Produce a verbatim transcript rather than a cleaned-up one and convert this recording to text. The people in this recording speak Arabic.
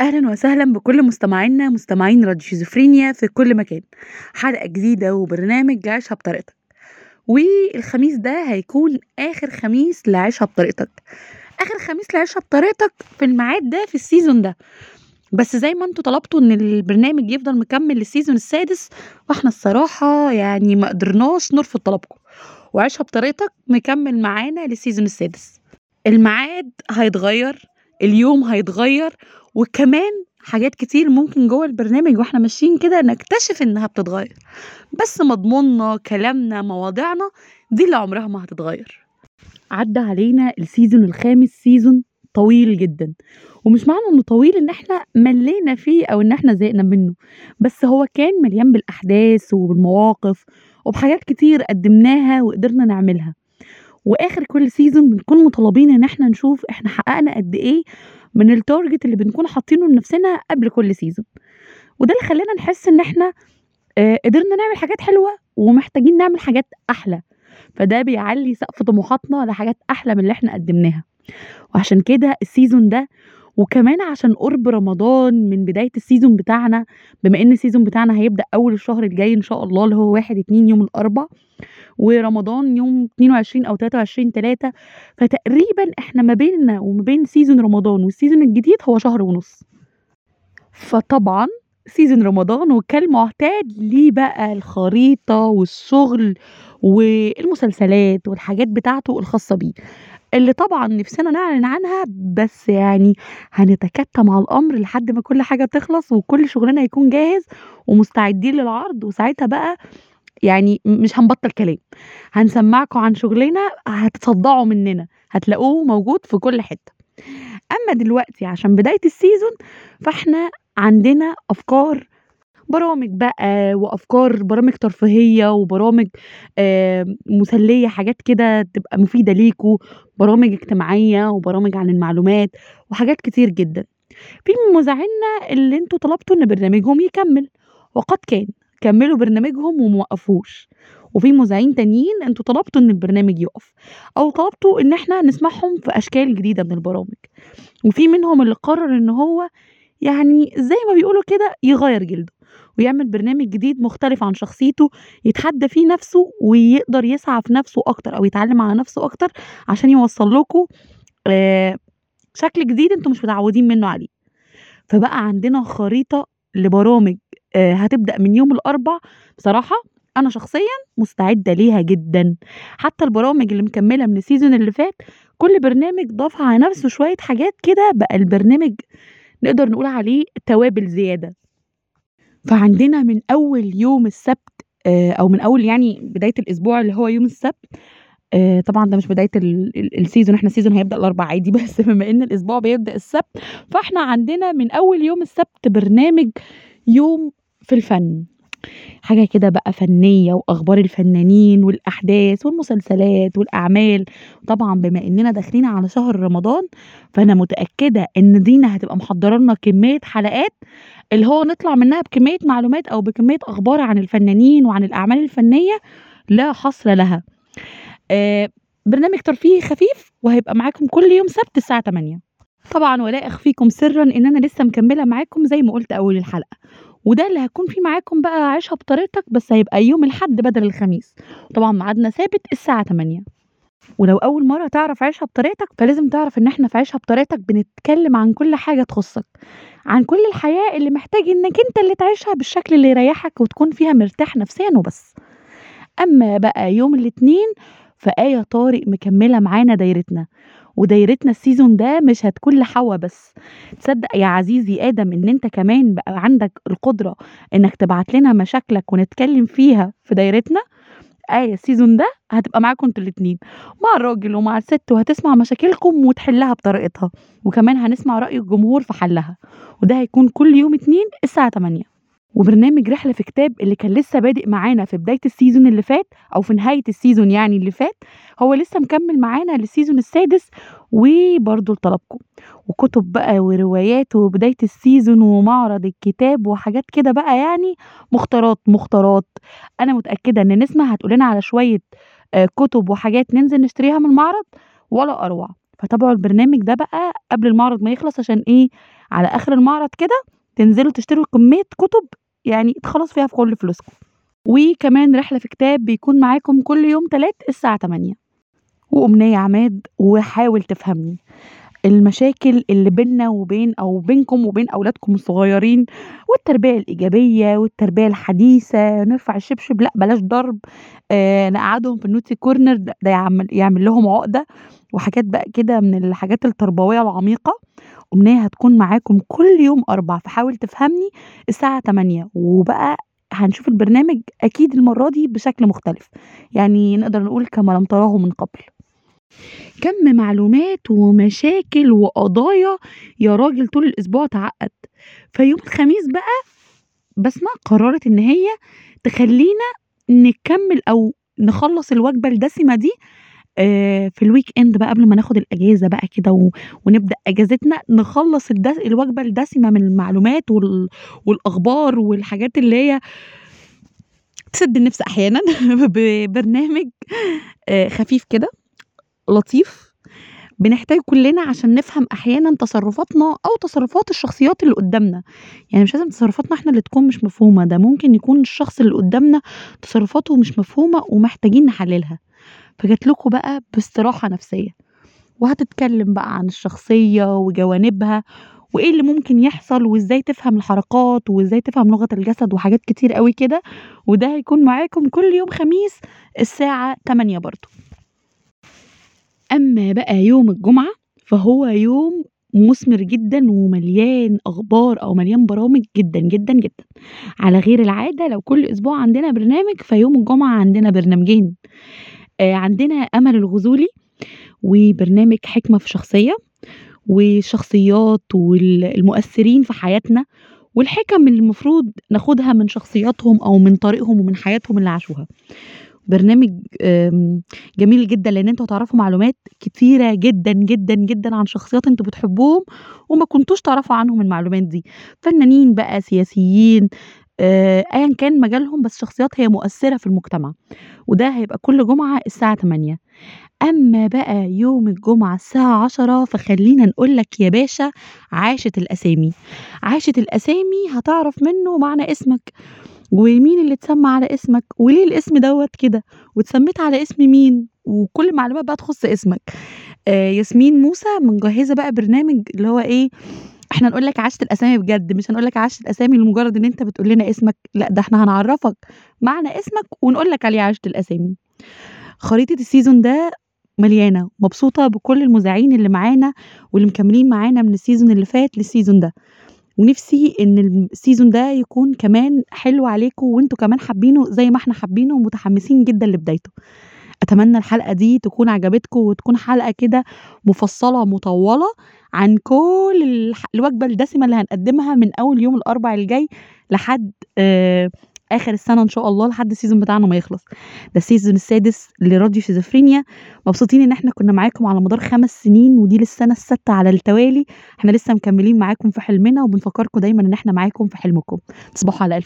أهلا وسهلا بكل مستمعينا مستمعين راديو شيزوفرينيا في كل مكان، حلقة جديدة وبرنامج عيشها بطريقتك. والخميس ده هيكون آخر خميس لعيشها بطريقتك، آخر خميس لعيشها بطريقتك في الميعاد ده في السيزون ده. بس زي ما انتوا طلبتوا ان البرنامج يفضل مكمل للسيزون السادس، واحنا الصراحة يعني ما قدرناش نرفض طلبكم، وعيشها بطريقتك مكمل معانا للسيزون السادس. الميعاد هيتغير، اليوم هيتغير، وكمان حاجات كتير ممكن جوه البرنامج واحنا ماشيين كده نكتشف انها بتتغير، بس مضموننا كلامنا مواضيعنا دي اللي عمرها ما هتتغير. عدى علينا السيزون الخامس، سيزون طويل جدا، ومش معنى انه طويل ان احنا ملينا فيه او ان احنا زهقنا منه، بس هو كان مليان بالاحداث وبالمواقف وبحاجات كتير قدمناها وقدرنا نعملها. واخر كل سيزون بنكون مطالبين ان احنا نشوف احنا حققنا قد ايه من التارجت اللي بنكون حاطينه لنفسنا قبل كل سيزون، وده اللي خلينا نحس ان احنا اه قدرنا نعمل حاجات حلوة ومحتاجين نعمل حاجات احلى، فده بيعلي سقف طموحاتنا لحاجات احلى من اللي احنا قدمناها. وعشان كده السيزون ده، وكمان عشان قرب رمضان من بداية السيزون بتاعنا، بما ان السيزون بتاعنا هيبدأ اول الشهر الجاي ان شاء الله، اللي هو واحد اتنين يوم الاربع، ورمضان يوم اتنين وعشرين او تلاتة وعشرين تلاتة، فتقريبا احنا ما بيننا وما بين سيزون رمضان والسيزون الجديد هو شهر ونص. فطبعا سيزون رمضان وكالمعتاد ليه بقى الخريطة والشغل والمسلسلات والحاجات بتاعته الخاصة بيه، اللي طبعا نفسنا نعلن عنها، بس يعني هنتكتم على الأمر لحد ما كل حاجة تخلص وكل شغلنا يكون جاهز ومستعدين للعرض. وساعتها بقى يعني مش هنبطل كلام، هنسمعكم عن شغلنا، هتتصدعوا مننا، هتلاقوه موجود في كل حتة. أما دلوقتي عشان بداية السيزون فإحنا عندنا أفكار برامج بقى، وأفكار برامج ترفيهية وبرامج آه مسلية، حاجات كده تبقى مفيدة ليكوا، برامج اجتماعية وبرامج عن المعلومات وحاجات كتير جدا. في مذاعينا اللي انتوا طلبتوا ان برنامجهم يكمل، وقد كان كملوا برنامجهم وموقفوش، وفي مذاعين تانيين انتوا طلبتوا ان البرنامج يقف او طلبتوا ان احنا نسمعهم في اشكال جديدة من البرامج، وفي منهم اللي قرر ان هو يعني زي ما بيقولوا كده يغير جلده ويعمل برنامج جديد مختلف عن شخصيته، يتحدى فيه نفسه ويقدر يسعى في نفسه أكتر أو يتعلم على نفسه أكتر عشان يوصل لكم آه شكل جديد انتم مش متعودين منه عليه. فبقى عندنا خريطة لبرامج آه هتبدأ من يوم الأربع. بصراحة أنا شخصيا مستعدة ليها جدا، حتى البرامج اللي مكملة من السيزون اللي فات كل برنامج ضاف على نفسه شوية حاجات كده، بقى البرنامج نقدر نقول عليه توابل زيادة. فعندنا من أول يوم السبت أو من أول يعني بداية الأسبوع اللي هو يوم السبت، طبعا ده مش بداية السيزون، احنا السيزون هيبدأ الأربع عادي، بس بما إن الأسبوع بيبدأ السبت فاحنا عندنا من أول يوم السبت برنامج يوم في الفن، حاجة كده بقى فنية وأخبار الفنانين والأحداث والمسلسلات والأعمال. طبعا بما إننا داخلين على شهر رمضان فأنا متأكدة إن دينا هتبقى محضرة لنا كمية حلقات اللي هو نطلع منها بكمية معلومات أو بكمية أخبار عن الفنانين وعن الأعمال الفنية لا حصر لها. آه برنامج ترفيهي خفيف وهيبقى معاكم كل يوم سبت الساعة تمانية. طبعا ولا أخفيكم سرا إن أنا لسه مكملة معاكم زي ما قلت أول الحلقة، وده اللي هكون فيه معاكم بقى عيشها بطريقتك، بس هيبقى يوم الحد بدل الخميس، طبعا ميعادنا ثابت الساعة تمانية. ولو أول مرة تعرف عيشها بطريقتك فلازم تعرف إن إحنا في عيشها بطريقتك بنتكلم عن كل حاجة تخصك، عن كل الحياة اللي محتاج إنك أنت اللي تعيشها بالشكل اللي يريحك وتكون فيها مرتاح نفسيا وبس. أما بقى يوم الاثنين فآية طارق مكملة معانا دايرتنا، ودايرتنا السيزون ده مش هتكون لحوة بس. تصدق يا عزيزي آدم إن أنت كمان بقى عندك القدرة إنك تبعت لنا مشاكلك ونتكلم فيها في دايرتنا؟ آية السيزون ده هتبقى معاكم انتوا الاتنين، مع الراجل ومع الست، وهتسمع مشاكلكم وتحلها بطريقتها، وكمان هنسمع رأي الجمهور في حلها، وده هيكون كل يوم اتنين الساعة تمانية. وبرنامج رحلة في كتاب اللي كان لسه بادئ معانا في بداية السيزون اللي فات أو في نهاية السيزون يعني اللي فات، هو لسه مكمل معانا للسيزون السادس وبرضو لطلبكم، وكتب بقى وروايات وبداية السيزون ومعرض الكتاب وحاجات كده بقى، يعني مختارات مختارات. أنا متأكدة أن نسمة هتقولنا على شوية كتب وحاجات ننزل نشتريها من المعرض ولا أروع، فطبعوا البرنامج ده بقى قبل المعرض ما يخلص، عشان ايه؟ على اخر المعرض كده تنزلوا تشتروا كمية كتب يعني تخلص فيها في كل فلوسكم. وكمان رحلة في كتاب بيكون معاكم كل يوم تلات الساعة تمانية، وأمنية عماد وحاول تفهمني. المشاكل اللي بيننا وبين أو بينكم وبين أولادكم الصغيرين، والتربية الإيجابية والتربية الحديثة، نرفع الشبشب لا بلاش ضرب، آه نقعدهم في النوتي كورنر ده يعمل, يعمل لهم عقدة، وحاجات بقى كده من الحاجات التربوية العميقة. أمنية هتكون معاكم كل يوم أربع فحاول تفهمني الساعة تمانية، وبقى هنشوف البرنامج أكيد المرة دي بشكل مختلف، يعني نقدر نقول كما لم تراه من قبل. كم معلومات ومشاكل وقضايا يا راجل طول الأسبوع تعقد. فيوم الخميس بقى بسمة قررت إن هي تخلينا نكمل أو نخلص الوجبة الدسمة دي في الويك اند بقى قبل ما ناخد الاجازه بقى كده ونبدا اجازتنا، نخلص الوجبه الدسمه من المعلومات والاخبار والحاجات اللي هي تسد النفس احيانا ببرنامج خفيف كده لطيف بنحتاج كلنا عشان نفهم احيانا تصرفاتنا او تصرفات الشخصيات اللي قدامنا. يعني مش لازم تصرفاتنا احنا اللي تكون مش مفهومه، ده ممكن يكون الشخص اللي قدامنا تصرفاته مش مفهومه ومحتاجين نحللها. فجت لكم بقى باستراحة نفسية، وهتتكلم بقى عن الشخصية وجوانبها وإيه اللي ممكن يحصل وإزاي تفهم الحركات وإزاي تفهم لغة الجسد وحاجات كتير قوي كده. وده هيكون معاكم كل يوم خميس الساعة تمانية برضو. أما بقى يوم الجمعة فهو يوم مثمر جدا ومليان أخبار أو مليان برامج جدا جدا جدا على غير العادة. لو كل أسبوع عندنا برنامج فيوم الجمعة عندنا برنامجين، عندنا امل الغزولي وبرنامج حكمه في شخصيه، والشخصيات والمؤثرين في حياتنا والحكم اللي المفروض ناخدها من شخصياتهم او من طريقهم ومن حياتهم اللي عاشوها. برنامج جميل جدا لان انتوا هتعرفوا معلومات كتيره جدا جدا جدا عن شخصيات انتوا بتحبوهم وما كنتوش تعرفوا عنهم المعلومات دي. فنانين بقى، سياسيين، ايا كان مجالهم، بس شخصيات هي مؤثرة في المجتمع. وده هيبقى كل جمعة الساعة تمانية. اما بقى يوم الجمعة الساعة عشرة فخلينا نقولك يا باشا عاشت الأسامي. عاشت الأسامي هتعرف منه معنى اسمك ومين اللي تسمى على اسمك وليه الاسم دوت كده وتسميت على اسم مين، وكل معلومات بقى تخص اسمك. آه ياسمين موسى منجهزة بقى برنامج اللي هو ايه، احنا نقول لك عاشت الاسامي بجد، مش هنقول لك عاشت الاسامي لمجرد ان انت بتقول لنا اسمك، لا ده احنا هنعرفك معنى اسمك ونقول لك عليه عاشت الاسامي. خريطه السيزون ده مليانه، مبسوطه بكل المذيعين اللي معانا واللي مكملين معانا من السيزون اللي فات للسيزون ده، ونفسي ان السيزون ده يكون كمان حلو عليكم وانتوا كمان حابينه زي ما احنا حابينه ومتحمسين جدا لبدايته. اتمنى الحلقه دي تكون عجبتكم وتكون حلقه كده مفصله مطوله عن كل الوجبه الدسمه اللي هنقدمها من اول يوم الاربعاء الجاي لحد اخر السنه ان شاء الله، لحد السيزون بتاعنا ما يخلص. ده السيزون السادس لراديو شيزوفرينيا. مبسوطين ان احنا كنا معاكم على مدار خمس سنين ودي للسنه السادسة على التوالي. احنا لسه مكملين معاكم في حلمنا وبنفكركم دايما ان احنا معاكم في حلمكم. تصبحوا على